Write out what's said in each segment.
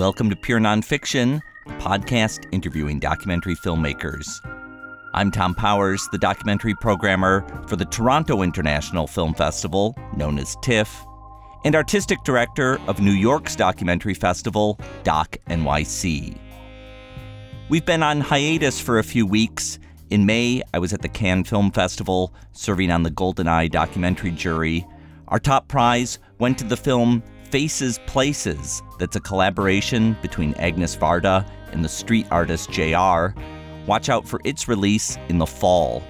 Welcome to Pure Nonfiction, the podcast interviewing documentary filmmakers. I'm Tom Powers, the documentary programmer for the Toronto International Film Festival, known as TIFF, and artistic director of New York's documentary festival, Doc NYC. We've been on hiatus for a few weeks. In May, I was at the Cannes Film Festival, serving on the GoldenEye documentary jury. Our top prize went to the film Faces Places, that's a collaboration between Agnès Varda and the street artist JR. Watch out for its release in the fall.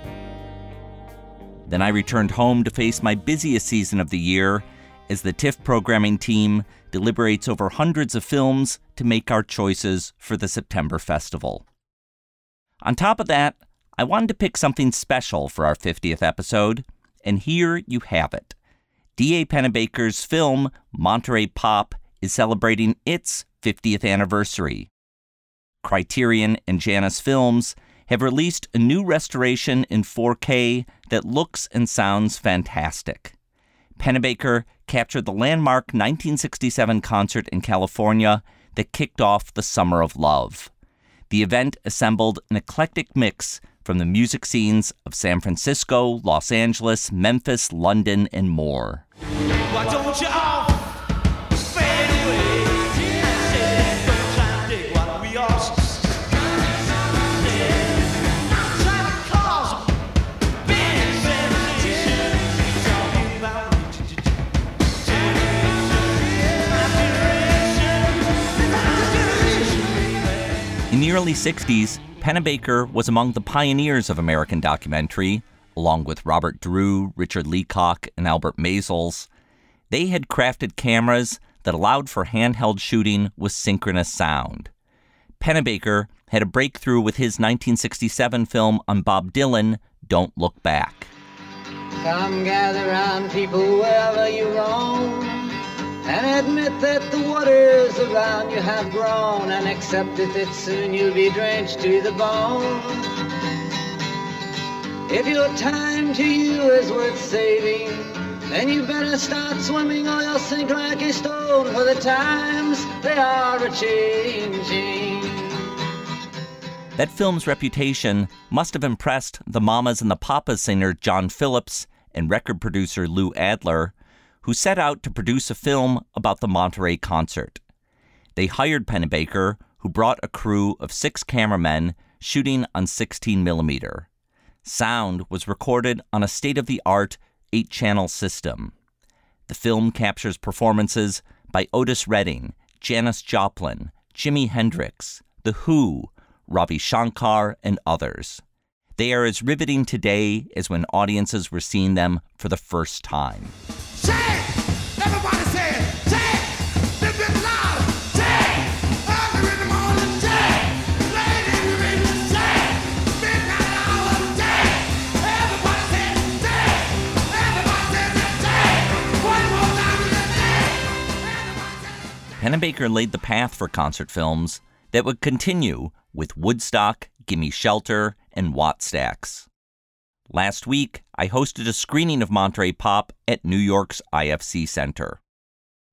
Then I returned home to face my busiest season of the year as the TIFF programming team deliberates over hundreds of films to make our choices for the September festival. On top of that, I wanted to pick something special for our 50th episode, and here you have it. D.A. Pennebaker's film, Monterey Pop, is celebrating its 50th anniversary. Criterion and Janus Films have released a new restoration in 4K that looks and sounds fantastic. Pennebaker captured the landmark 1967 concert in California that kicked off the Summer of Love. The event assembled an eclectic mix from the music scenes of San Francisco, Los Angeles, Memphis, London, and more. Why don't you all fade away? Don't try to dig what we all try to cause big. In the early 60s, Pennebaker was among the pioneers of American documentary, along with Robert Drew, Richard Leacock, and Albert Maisles. They had crafted cameras that allowed for handheld shooting with synchronous sound. Pennebaker had a breakthrough with his 1967 film on Bob Dylan, Don't Look Back. Come gather round, people, wherever you roam, and admit that the waters around you have grown, and accept it that soon you'll be drenched to the bone. If your time to you is worth saving, then you better start swimming or you'll sink like a stone, for the times they are a-changing. That film's reputation must have impressed the Mamas and the Papas singer John Phillips and record producer Lou Adler, who set out to produce a film about the Monterey concert. They hired Pennebaker, who brought a crew of 6 cameramen shooting on 16mm. Sound was recorded on a state-of-the-art 8-channel system. The film captures performances by Otis Redding, Janis Joplin, Jimi Hendrix, The Who, Ravi Shankar, and others. They are as riveting today as when audiences were seeing them for the first time. Say it! Everybody say it! Say it! Live it loud! Say it! Early in the morning, say it! Late in the evening, say it! Midnight hour, say it! Everybody say it! Say it! Everybody says it! Say it! One more time, say it! Pennebaker laid the path for concert films that would continue with Woodstock, Gimme Shelter, and Wattstax. Last week, I hosted a screening of Monterey Pop at New York's IFC Center.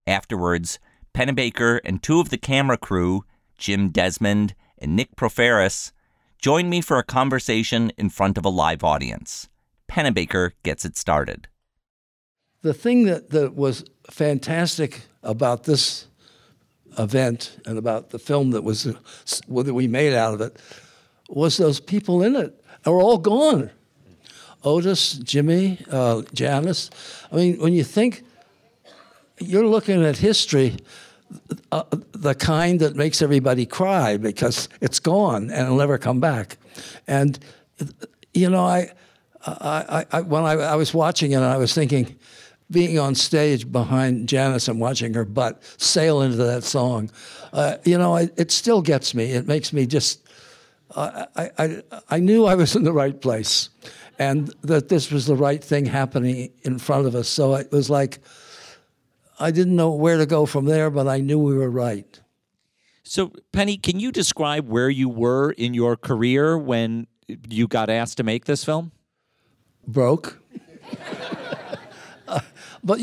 Afterwards, Pennebaker and 2 of the camera crew, Jim Desmond and Nick Proferis, joined me for a conversation in front of a live audience. Pennebaker gets it started. The thing that was fantastic about this event and about the film that we made out of it was those people in it are all gone. Otis, Jimmy, Janice. I mean, when you think, you're looking at history, the kind that makes everybody cry because it's gone and it'll never come back. And, you know, when I was watching it, I was thinking, being on stage behind Janice and watching her butt sail into that song, it still gets me. It makes me just... I knew I was in the right place and that this was the right thing happening in front of us. So it was like, I didn't know where to go from there, but I knew we were right. So, Penny, can you describe where you were in your career when you got asked to make this film? Broke. But,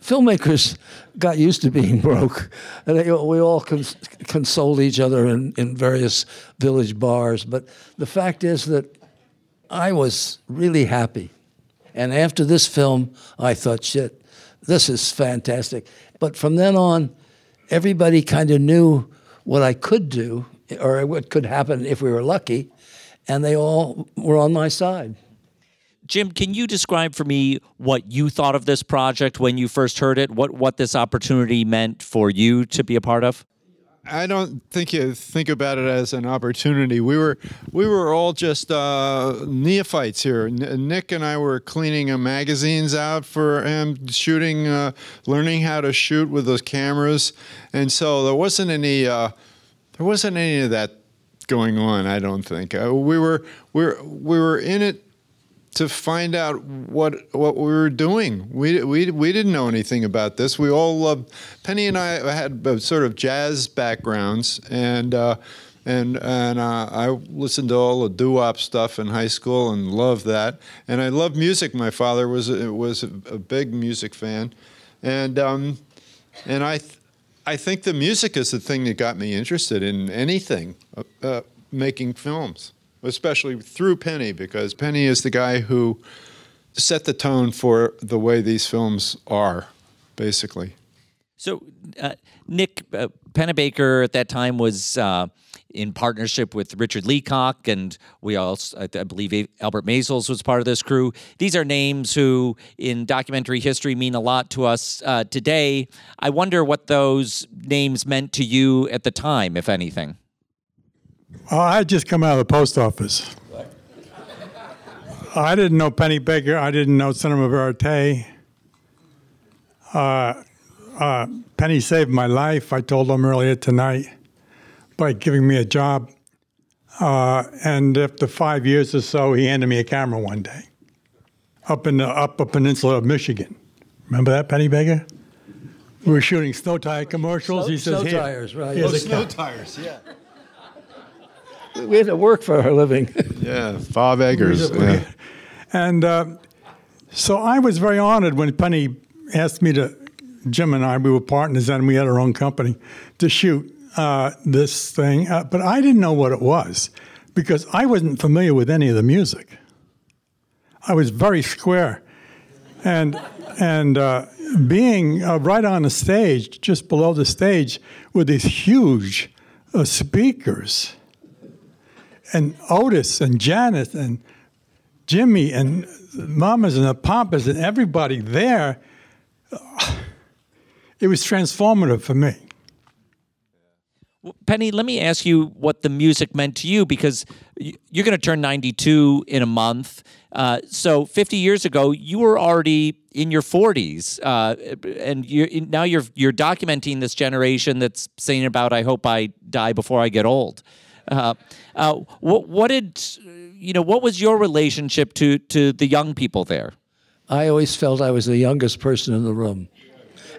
filmmakers got used to being broke. And we all consoled each other in various village bars. But the fact is that I was really happy. And after this film, I thought, shit, this is fantastic. But from then on, everybody kind of knew what I could do or what could happen if we were lucky, and they all were on my side. Jim, can you describe for me what you thought of this project when you first heard it, what this opportunity meant for you to be a part of? I don't think you think about it as an opportunity. We were all just neophytes here. Nick and I were cleaning magazines out for him, shooting, learning how to shoot with those cameras, and so there wasn't any of that going on. I don't think we were in it to find out what we were doing. We didn't know anything about this. We all loved, Penny and I had sort of jazz backgrounds, and I listened to all the doo-wop stuff in high school and loved that. And I loved music. My father was a big music fan, and I think the music is the thing that got me interested in anything, making films. Especially through Penny, because Penny is the guy who set the tone for the way these films are, basically. So, Nick Pennebaker at that time was in partnership with Richard Leacock, and we also, I believe Albert Maisles was part of this crew. These are names who, in documentary history, mean a lot to us today. I wonder what those names meant to you at the time, if anything. I had just come out of the post office. What? I didn't know Pennebaker. I didn't know Cinema Verite. Penny saved my life, I told him earlier tonight, by giving me a job. And after 5 years or so, he handed me a camera one day up in the upper peninsula of Michigan. Remember that, Pennebaker? We were shooting snow tire commercials. He says, "Snow tires, right?" Oh, snow tires, yeah. We had to work for our living. Yeah, Bob Eggers. Yeah. And so I was very honored when Penny asked me to, Jim and I, we were partners and we had our own company, to shoot this thing. But I didn't know what it was because I wasn't familiar with any of the music. I was very square. And being right on the stage, just below the stage, were these huge speakers. And Otis and Janis and Jimmy and Mamas and the Pampas and everybody there, it was transformative for me. Penny, let me ask you what the music meant to you, because you're going to turn 92 in a month. So 50 years ago, you were already in your 40s, and now you're documenting this generation that's saying about, I hope I die before I get old. What was your relationship to the young people there? I always felt I was the youngest person in the room,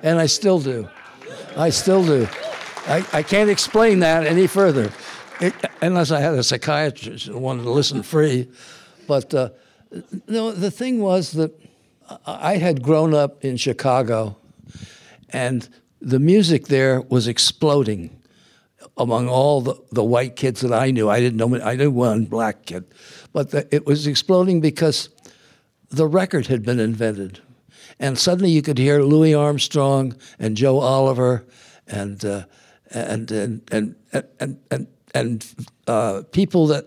and I still do. I can't explain that any further, unless I had a psychiatrist who wanted to listen free. But no, the thing was that I had grown up in Chicago, and the music there was exploding. Among all the white kids that I knew, I knew one black kid, but it was exploding because the record had been invented, and suddenly you could hear Louis Armstrong and Joe Oliver, and people that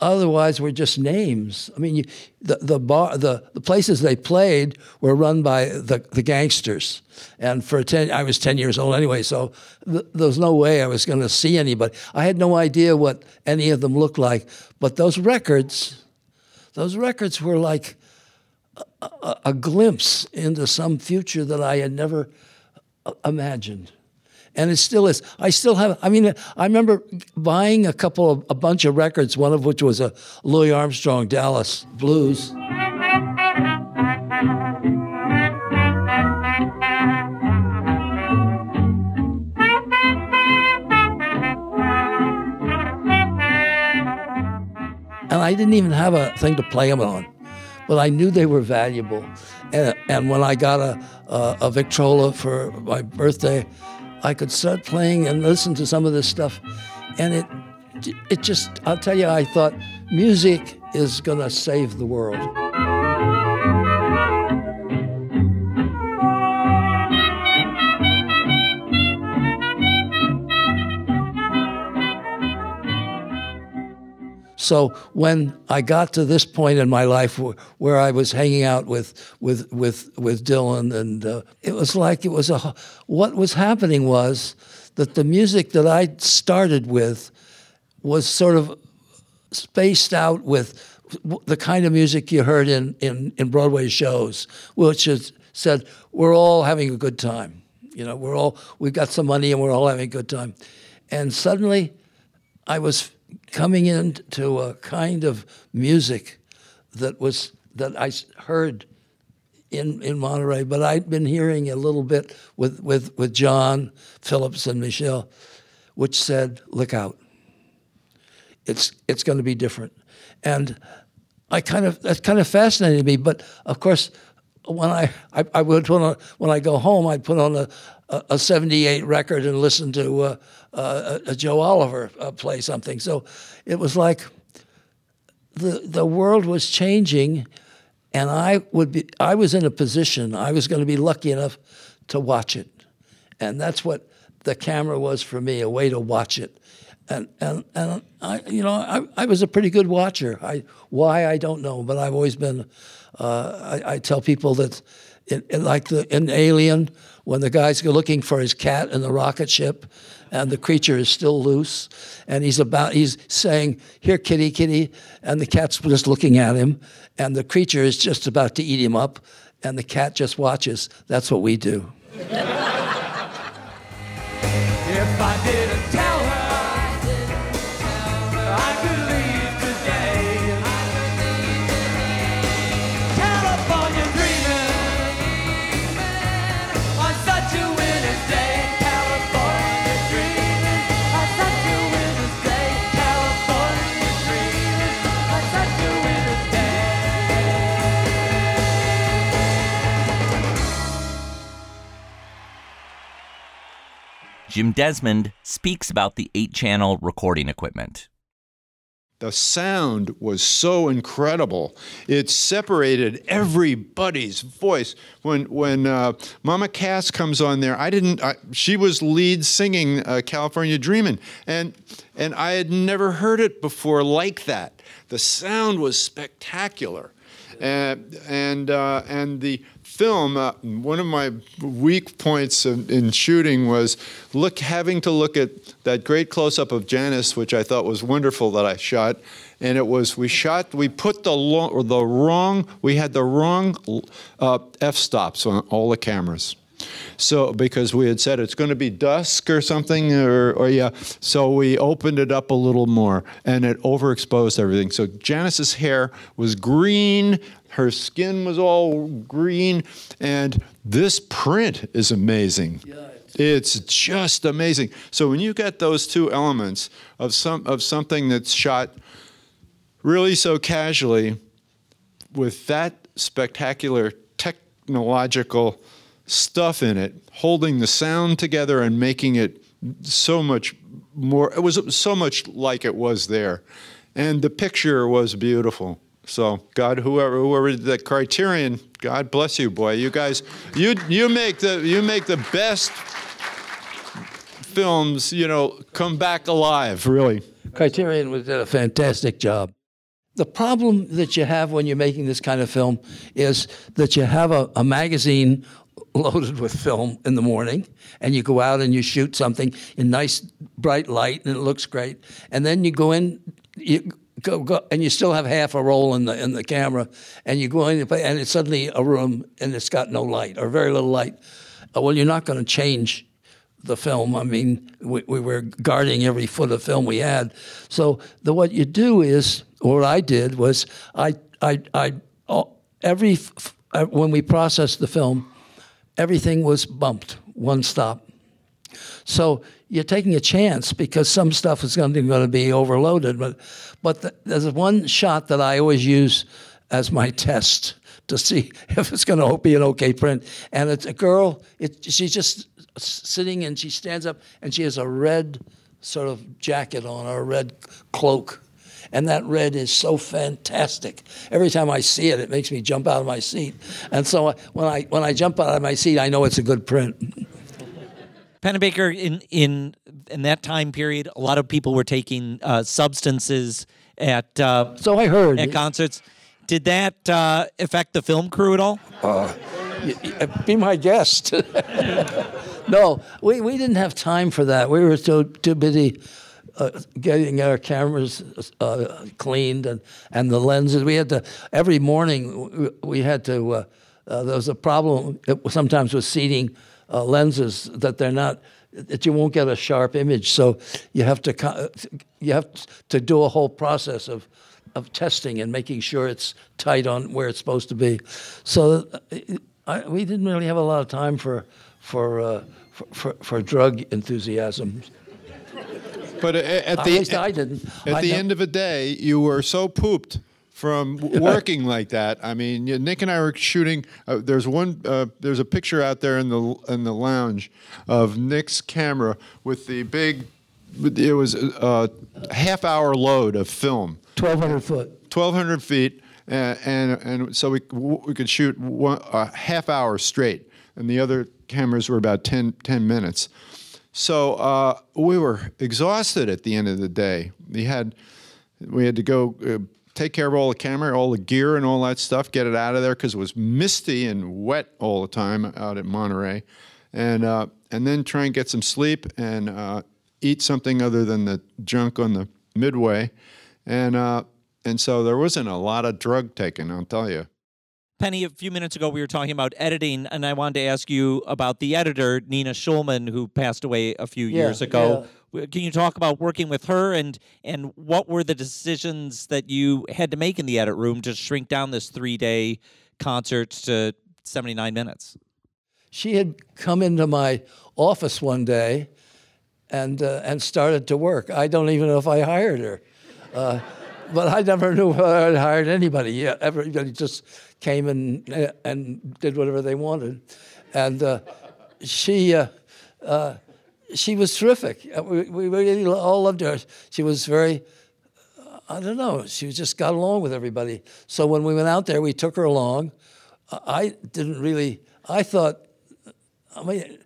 otherwise were just names. I mean, the places they played were run by the gangsters, and I was 10 years old anyway, so there was no way I was going to see anybody. I had no idea what any of them looked like, but those records were like a glimpse into some future that I had never imagined. And it still is. I remember buying a bunch of records, one of which was a Louis Armstrong Dallas Blues. And I didn't even have a thing to play them on. Well, I knew they were valuable. And when I got a Victrola for my birthday, I could start playing and listen to some of this stuff. And it just, I'll tell you, I thought, music is going to save the world. So when I got to this point in my life where I was hanging out with Dylan, and it was like it was a what was happening was that the music that I started with was sort of spaced out with the kind of music you heard in Broadway shows, which is said we're all having a good time, you know, we've got some money and we're all having a good time, and suddenly I was coming into a kind of music that I heard in Monterey, but I'd been hearing a little bit with John Phillips and Michelle, which said, "Look out! It's going to be different." And that kind of fascinated me. But of course, when I would when I go home, I'd put on a 78 record and listen to a Joe Oliver play something. So it was like the world was changing, and I was in a position, I was going to be lucky enough to watch it. And that's what the camera was for me, a way to watch it. And I was a pretty good watcher. Why, I don't know, but I've always been, I tell people that in Alien, when the guy's looking for his cat in the rocket ship, and the creature is still loose, and he's saying, "Here, kitty, kitty," and the cat's just looking at him, and the creature is just about to eat him up, and the cat just watches. That's what we do. If I didn't tell her, I could Jim Desmond speaks about the 8-channel recording equipment. The sound was so incredible. It separated everybody's voice. When Mama Cass comes on there, she was lead singing California Dreamin', and I had never heard it before like that. The sound was spectacular. And the film, one of my weak points in shooting was having to look at that great close-up of Janis, which I thought was wonderful that I shot, and it was we had the wrong f-stops on all the cameras. So because we had said it's going to be dusk or something, so we opened it up a little more, and it overexposed everything. So Janis's hair was green, her skin was all green, and this print is amazing. Yeah. It's just amazing. So when you get those two elements of something that's shot really so casually, with that spectacular technological stuff in it, holding the sound together and making it so much more, it was so much like it was there. And the picture was beautiful. So God, whoever did that Criterion, God bless you, boy. You guys, you make the best films, you know, come back alive, really. Criterion did a fantastic job. The problem that you have when you're making this kind of film is that you have a magazine loaded with film in the morning, and you go out and you shoot something in nice bright light and it looks great, and then you go in, you go and you still have half a roll in the camera, and you go in and play, and it's suddenly a room and it's got no light or very little light. Well, you're not going to change the film. I mean, we were guarding every foot of film we had. So what you do is, or what I did was, when we processed the film, everything was bumped, one stop. So you're taking a chance because some stuff is going to be overloaded. But there's one shot that I always use as my test to see if it's going to be an okay print. And it's a girl, she's just sitting, and she stands up, and she has a red sort of jacket on, or a red cloak. And that red is so fantastic. Every time I see it, it makes me jump out of my seat. And so when I jump out of my seat, I know it's a good print. Pennebaker, in that time period, a lot of people were taking substances at so I heard at concerts. Did that affect the film crew at all? Be my guest. No, we didn't have time for that. We were too busy. Getting our cameras cleaned and the lenses. We had to, every morning, we had to, there was a problem sometimes with seating lenses that you won't get a sharp image. So you have to do a whole process of testing and making sure it's tight on where it's supposed to be. So we didn't really have a lot of time for drug enthusiasm. But at the end of the day, you were so pooped from working like that. I mean, Nick and I were shooting. There's a picture out there in the lounge of Nick's camera with the big. It was a half-hour load of film. 1,200 feet, and so we could shoot a half hour straight, and the other cameras were about 10 minutes. So we were exhausted at the end of the day. We had to go take care of all the camera, all the gear and all that stuff, get it out of there because it was misty and wet all the time out at Monterey. And then try and get some sleep and eat something other than the junk on the midway. And so there wasn't a lot of drug taken, I'll tell you. Penny, a few minutes ago we were talking about editing, and I wanted to ask you about the editor, Nina Schulman, who passed away a few years ago. Yeah. Can you talk about working with her, and what were the decisions that you had to make in the edit room to shrink down this 3-day concert to 79 minutes? She had come into my office one day and started to work. I don't even know if I hired her. But I never knew whether I'd hired anybody. Yeah, everybody just came and did whatever they wanted, and she was terrific. We really all loved her. She was very, I don't know. She just got along with everybody. So when we went out there, we took her along. I didn't really. I thought. I mean,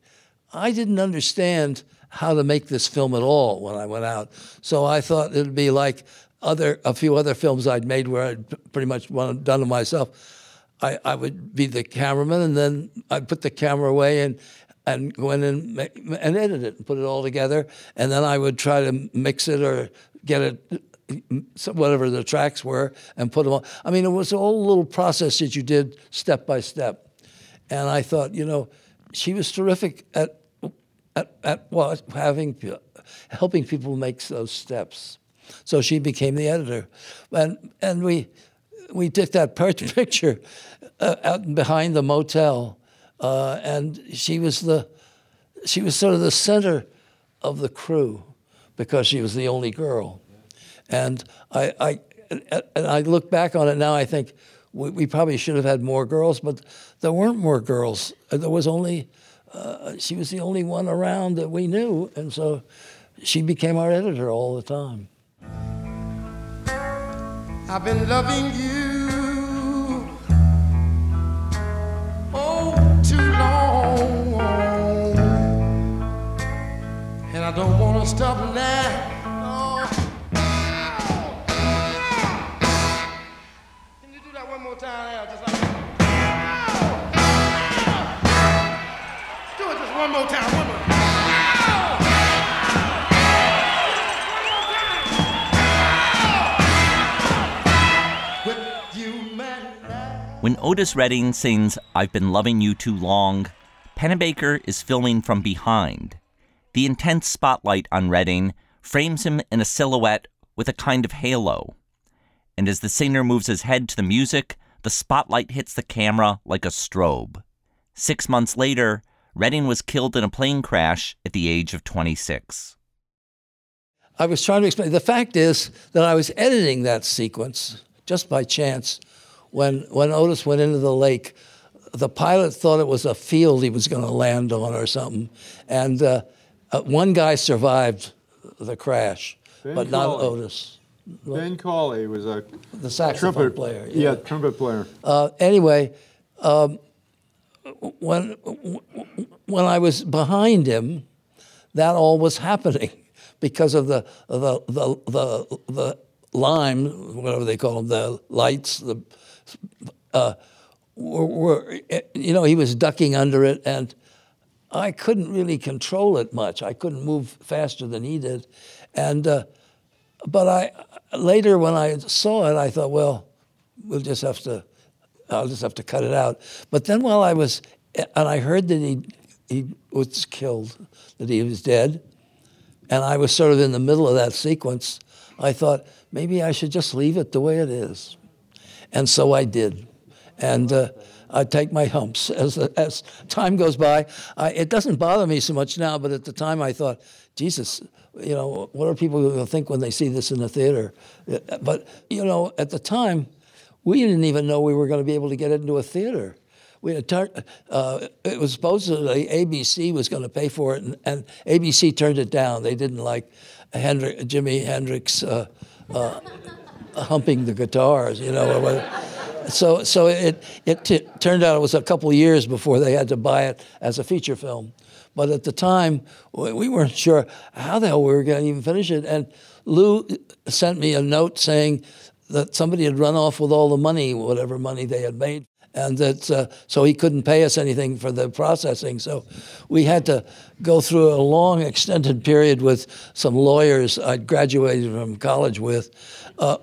I didn't understand how to make this film at all when I went out. So I thought it'd be like. A few other films I'd made where I'd pretty much done it myself. I would be the cameraman, and then I'd put the camera away and go in and edit it and put it all together, and then I would try to mix it or get it, whatever the tracks were, and put them on. I mean, it was all a little process that you did step by step, and I thought, she was terrific at helping people make those steps. So she became the editor, and we took that picture out behind the motel, and she was sort of the center of the crew because she was the only girl, and I look back on it now. I think we probably should have had more girls, but there weren't more girls. There was only she was the only one around that we knew, and so she became our editor all the time. I've been loving you, too long, and I don't want to stop now. Oh. Can you do that one more time now, just like that? Oh. Do it just one more time, one more time. When Otis Redding sings I've Been Loving You Too Long, Pennebaker is filming from behind. The intense spotlight on Redding frames him in a silhouette with a kind of halo. And as the singer moves his head to the music, the spotlight hits the camera like a strobe. 6 months later, Redding was killed in a plane crash at the age of 26. I was trying to explain. The fact is that I was editing that sequence just by chance when Otis went into the lake, the pilot thought it was a field he was going to land on or something. And one guy survived the crash, but not Otis. Ben Cauley was the saxophone player. Yeah, trumpet player. Anyway, when I was behind him, that all was happening because of the lime, whatever they call them, the lights. He was ducking under it, and I couldn't really control it much. I couldn't move faster than he did, and but I later when I saw it, I thought, well, I'll just have to cut it out. But then while I was, and I heard that he was killed, that he was dead, and I was sort of in the middle of that sequence, I thought, maybe I should just leave it the way it is. And so I did. And I take my humps as time goes by. It doesn't bother me so much now, but at the time I thought, Jesus, what are people going to think when they see this in the theater? But, at the time, we didn't even know we were going to be able to get it into a theater. We had it was supposedly ABC was going to pay for it, and ABC turned it down. They didn't like Jimi Hendrix humping the guitars, So it turned out it was a couple of years before they had to buy it as a feature film. But at the time, we weren't sure how the hell we were going to even finish it. And Lou sent me a note saying that somebody had run off with all the money, whatever money they had made, and that so he couldn't pay us anything for the processing. So we had to go through a long, extended period with some lawyers I'd graduated from college with,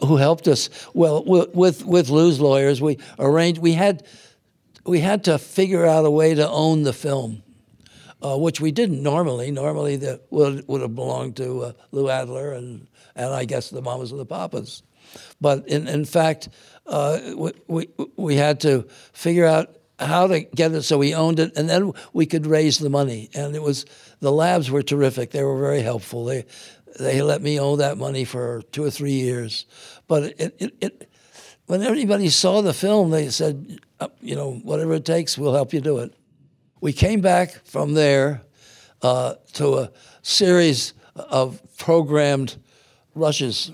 who helped us. Well, with Lou's lawyers, we arranged. We had to figure out a way to own the film, which we didn't normally. Normally, that would have belonged to Lou Adler and I guess the Mamas and the Papas. But in fact, we had to figure out how to get it so we owned it, and then we could raise the money. And it was the labs were terrific; they were very helpful. They let me own that money for 2 or 3 years. But when everybody saw the film, they said, whatever it takes, we'll help you do it. We came back from there to a series of programmed rushes.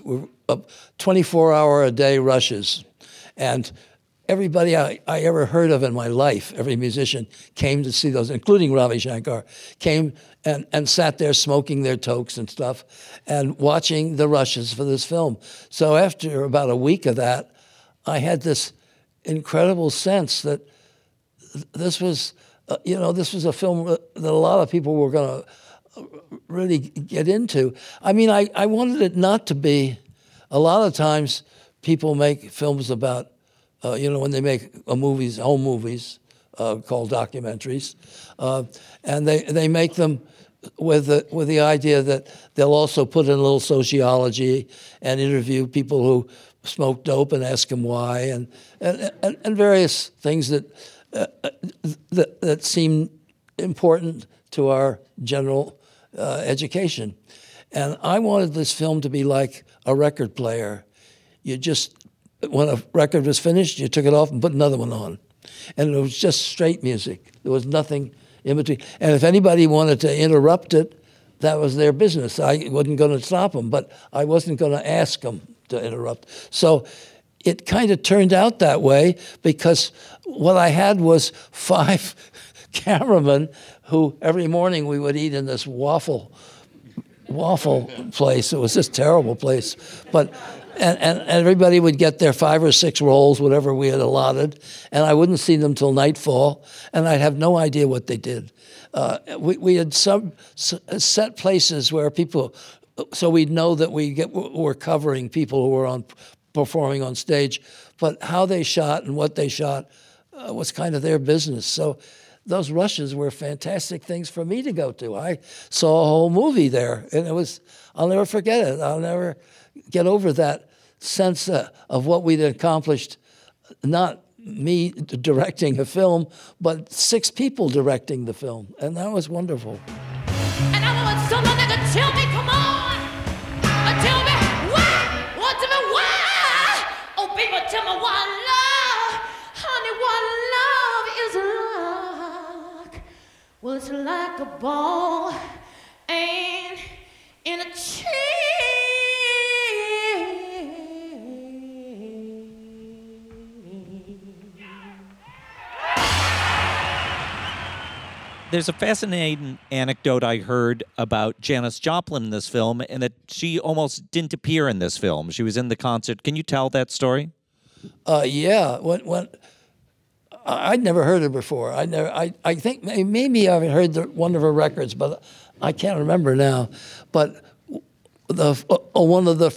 24-hour-a-day rushes. And everybody I ever heard of in my life, every musician, came to see those, including Ravi Shankar, came and sat there smoking their toques and stuff and watching the rushes for this film. So after about a week of that, I had this incredible sense that this was, this was a film that a lot of people were going to really get into. I mean, I wanted it not to be. A lot of times, people make films about, when they make home movies called documentaries, and they make them with the idea that they'll also put in a little sociology and interview people who smoke dope and ask them why, and various things that seem important to our general education. And I wanted this film to be like a record player. You just, when a record was finished, you took it off and put another one on. And it was just straight music. There was nothing in between. And if anybody wanted to interrupt it, that was their business. I wasn't going to stop them, but I wasn't going to ask them to interrupt. So it kind of turned out that way because what I had was 5 cameramen who every morning we would eat in this waffle place. It was this terrible place. But and everybody would get their 5 or 6 rolls, whatever we had allotted, and I wouldn't see them till nightfall, and I'd have no idea what they did. We had some set places where people, so we'd know that we're covering people who were performing on stage, but how they shot and what they shot was kind of their business. So those rushes were fantastic things for me to go to. I saw a whole movie there, and I'll never forget it. I'll never get over that sense of what we'd accomplished, not me directing a film, but 6 people directing the film, and that was wonderful. And I want someone that could tell me, come on, tell me why, oh, people tell me why I love. Well, it's like a ball and in a chain. There's a fascinating anecdote I heard about Janis Joplin in this film, and that she almost didn't appear in this film. She was in the concert. Can you tell that story? Yeah. When I'd never heard her before. I think maybe I've heard one of her records, but I can't remember now. But she was one of the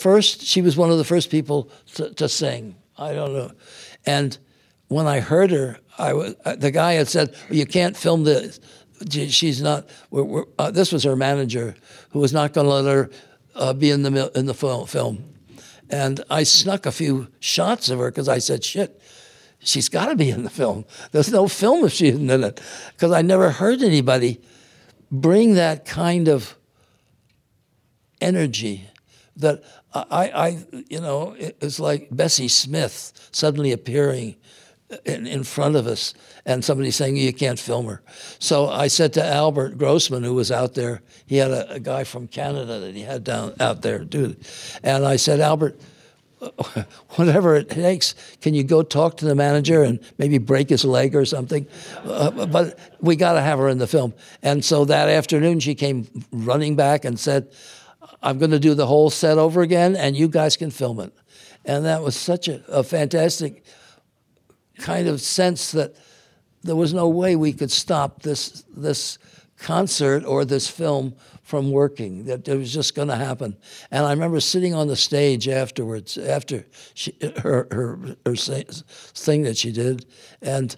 first people to sing. I don't know. And when I heard her, the guy had said, "You can't film this. She's not." This was her manager, who was not going to let her be in the film. And I snuck a few shots of her because I said, "Shit, she's got to be in the film. There's no film if she isn't in it." Because I never heard anybody bring that kind of energy that it's like Bessie Smith suddenly appearing in front of us and somebody saying, "You can't film her." So I said to Albert Grossman, who was out there, he had a guy from Canada that he had down out there, dude. And I said, "Albert, whatever it takes, can you go talk to the manager and maybe break his leg or something? But we got to have her in the film." And so that afternoon she came running back and said, "I'm going to do the whole set over again and you guys can film it." And that was such a fantastic kind of sense that there was no way we could stop this concert or this film from working, that it was just going to happen. And I remember sitting on the stage afterwards, after her thing that she did, and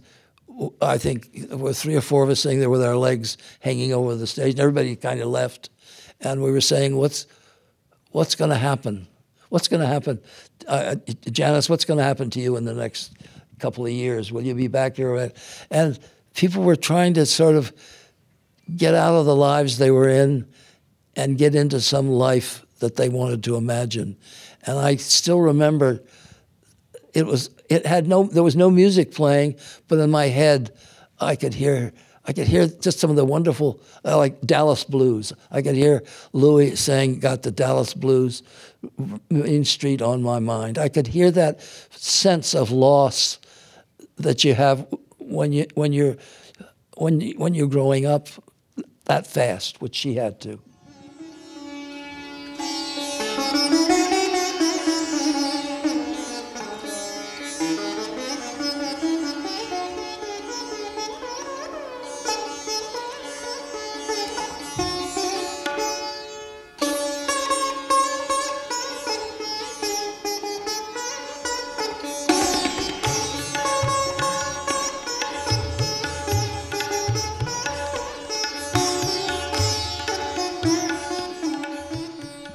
I think there were three or four of us sitting there with our legs hanging over the stage, and everybody kind of left. And we were saying, what's going to happen? What's going to happen? Janis, what's going to happen to you in the next couple of years? Will you be back here? And people were trying to sort of get out of the lives they were in and get into some life that they wanted to imagine. And I still remember there was no music playing, but in my head I could hear just some of the wonderful, like Dallas Blues. I could hear Louis saying, "Got the Dallas Blues, Main Street on my mind." I could hear that sense of loss that you have when you're growing up that fast, which she had to.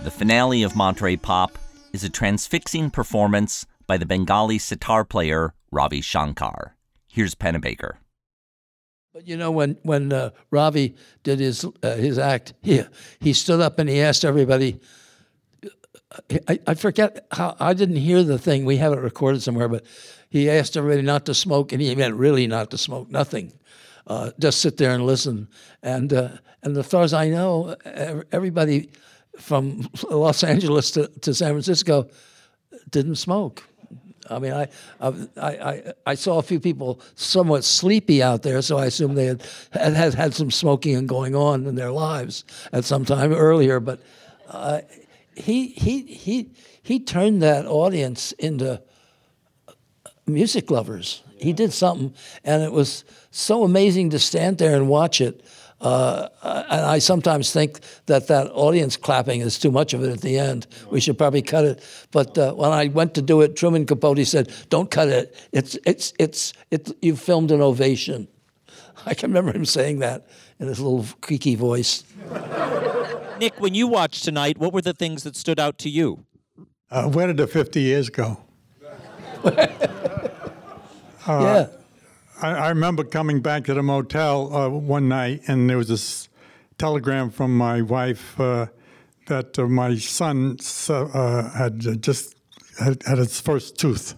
The finale of Monterey Pop is a transfixing performance by the Bengali sitar player Ravi Shankar. Here's Pennebaker. But you know, when Ravi did his act, he stood up and he asked everybody. I forget how, I didn't hear the thing. We have it recorded somewhere, but he asked everybody not to smoke, and he meant really not to smoke, nothing. Just sit there and listen. And as far as I know, everybody from Los Angeles to San Francisco didn't smoke. I mean, I saw a few people somewhat sleepy out there, so I assume they had some smoking and going on in their lives at some time earlier. But he turned that audience into music lovers. He did something, and it was so amazing to stand there and watch it. And I sometimes think that audience clapping is too much of it at the end. We should probably cut it. But when I went to do it, Truman Capote said, "Don't cut it. It's you filmed an ovation." I can remember him saying that in his little creaky voice. Nick, when you watched tonight, what were the things that stood out to you? Where did the 50 years go? Yeah. I remember coming back to the motel one night, and there was this telegram from my wife that my son had just had his first tooth,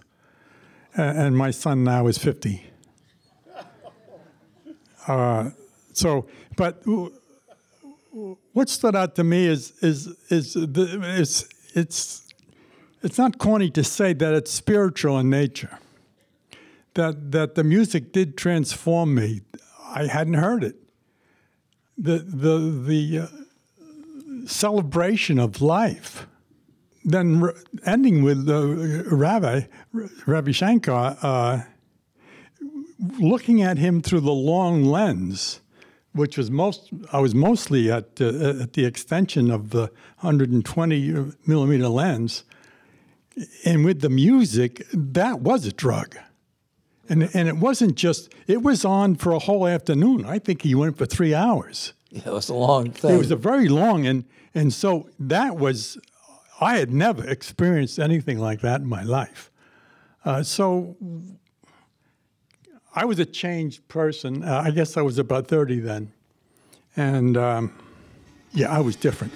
and my son now is 50. So, but what stood out to me is it's not corny to say that it's spiritual in nature. That the music did transform me. I hadn't heard it. The celebration of life. Then ending with Ravi Shankar, looking at him through the long lens, which was I was mostly at the extension of the 120 millimeter lens, and with the music, that was a drug, and it wasn't just, it was on for a whole afternoon. I think he went for 3 hours. Yeah, it was a long thing. It was a very long, and so that was. I had never experienced anything like that in my life. So I was a changed person. I guess I was about 30 then. And, yeah, I was different.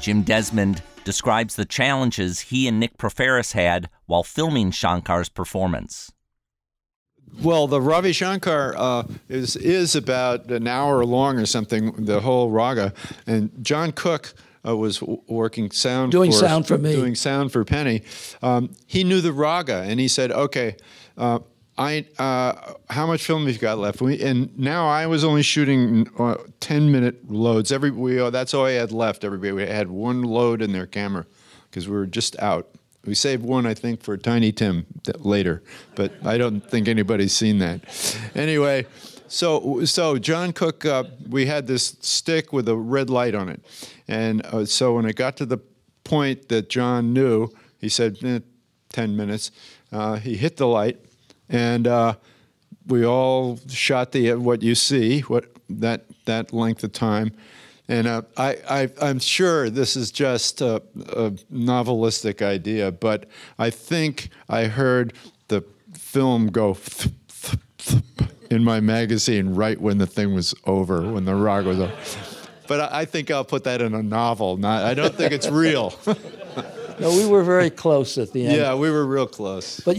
Jim Desmond describes the challenges he and Nick Proferis had while filming Shankar's performance. Well, the Ravi Shankar is about an hour long or something, the whole raga. And John Cook was working sound. Doing sound for Penny. He knew the raga, and he said, okay, how much film have you got left? And now I was only shooting 10-minute loads. That's all I had left, everybody. We had one load in their camera because we were just out. We saved one, I think, for Tiny Tim later, but I don't think anybody's seen that. Anyway, so John Cook, we had this stick with a red light on it. And so when it got to the point that John knew, he said, 10 minutes. He hit the light. And we all shot that length of time. And I'm sure this is just a novelistic idea, but I think I heard the film go thump, thump, thump in my magazine right when the thing was over, when the rock was over. But I think I'll put that in a novel. I don't think it's real. No, we were very close at the end. Yeah, we were real close. But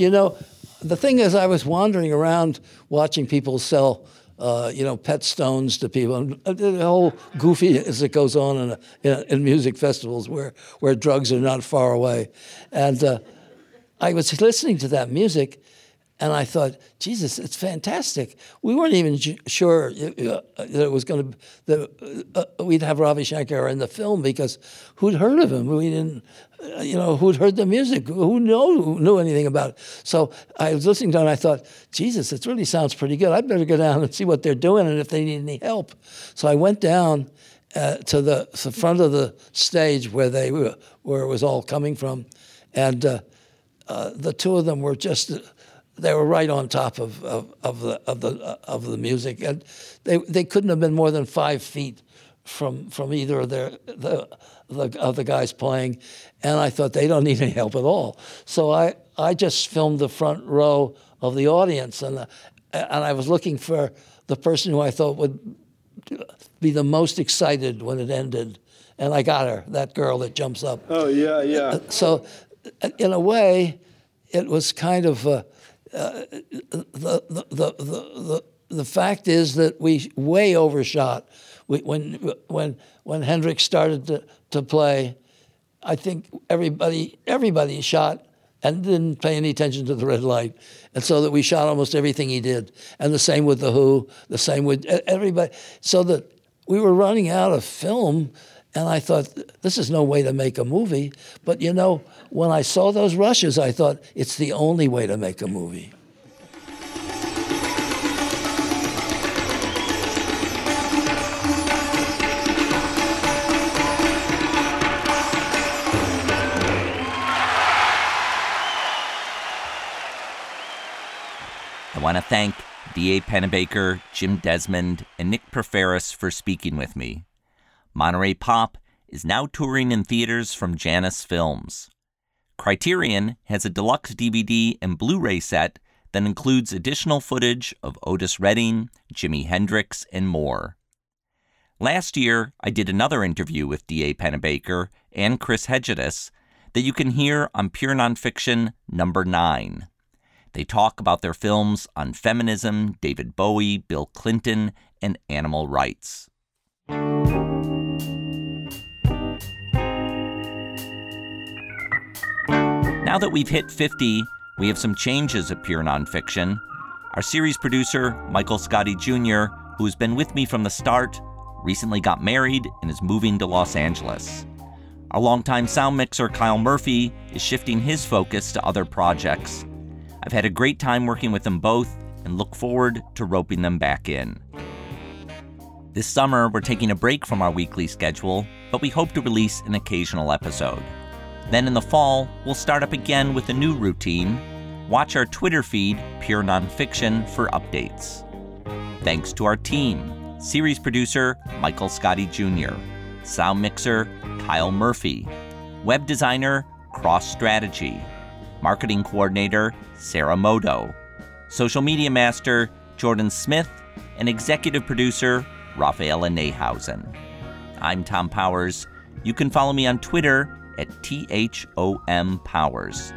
the thing is, I was wandering around watching people sell, pet stones to people. The whole goofy as it goes on in music festivals where drugs are not far away. And I was listening to that music, and I thought, Jesus, it's fantastic. We weren't even sure that it was going to. We'd have Ravi Shankar in the film because who'd heard of him? We didn't. Who'd heard the music? Who knew anything about it? So I was listening to it, and I thought, Jesus, it really sounds pretty good. I'd better go down and see what they're doing and if they need any help. So I went down to the front of the stage where it was all coming from, and the two of them were just. They were right on top of the music, and they couldn't have been more than 5 feet from either of the guys playing, and I thought they don't need any help at all. So I just filmed the front row of the audience, and I was looking for the person who I thought would be the most excited when it ended, and I got her, that girl that jumps up. Oh yeah. So, in a way, it was kind of. The fact is that we way overshot. When Hendrix started to play, I think everybody shot and didn't pay any attention to the red light, and so that we shot almost everything he did. And the same with the Who, the same with everybody. So that we were running out of film. And I thought, this is no way to make a movie. But, when I saw those rushes, I thought, it's the only way to make a movie. I want to thank D.A. Pennebaker, Jim Desmond, and Nick Proferis for speaking with me. Monterey Pop is now touring in theaters from Janus Films. Criterion has a deluxe DVD and Blu-ray set that includes additional footage of Otis Redding, Jimi Hendrix, and more. Last year, I did another interview with D.A. Pennebaker and Chris Hegedus that you can hear on Pure Nonfiction number 9. They talk about their films on feminism, David Bowie, Bill Clinton, and animal rights. Now that we've hit 50, we have some changes at Pure Nonfiction. Our series producer, Michael Scotty Jr., who has been with me from the start, recently got married and is moving to Los Angeles. Our longtime sound mixer, Kyle Murphy, is shifting his focus to other projects. I've had a great time working with them both and look forward to roping them back in. This summer, we're taking a break from our weekly schedule, but we hope to release an occasional episode. Then in the fall, we'll start up again with a new routine. Watch our Twitter feed, Pure Nonfiction, for updates. Thanks to our team, series producer Michael Scotty Jr., sound mixer Kyle Murphy, web designer Cross Strategy, marketing coordinator Sarah Modo, social media master Jordan Smith, and executive producer Rafaela Nehausen. I'm Tom Powers. You can follow me on Twitter at THOM Powers.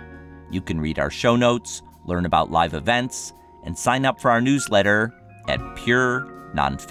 You can read our show notes, learn about live events, and sign up for our newsletter at purenonfiction.net.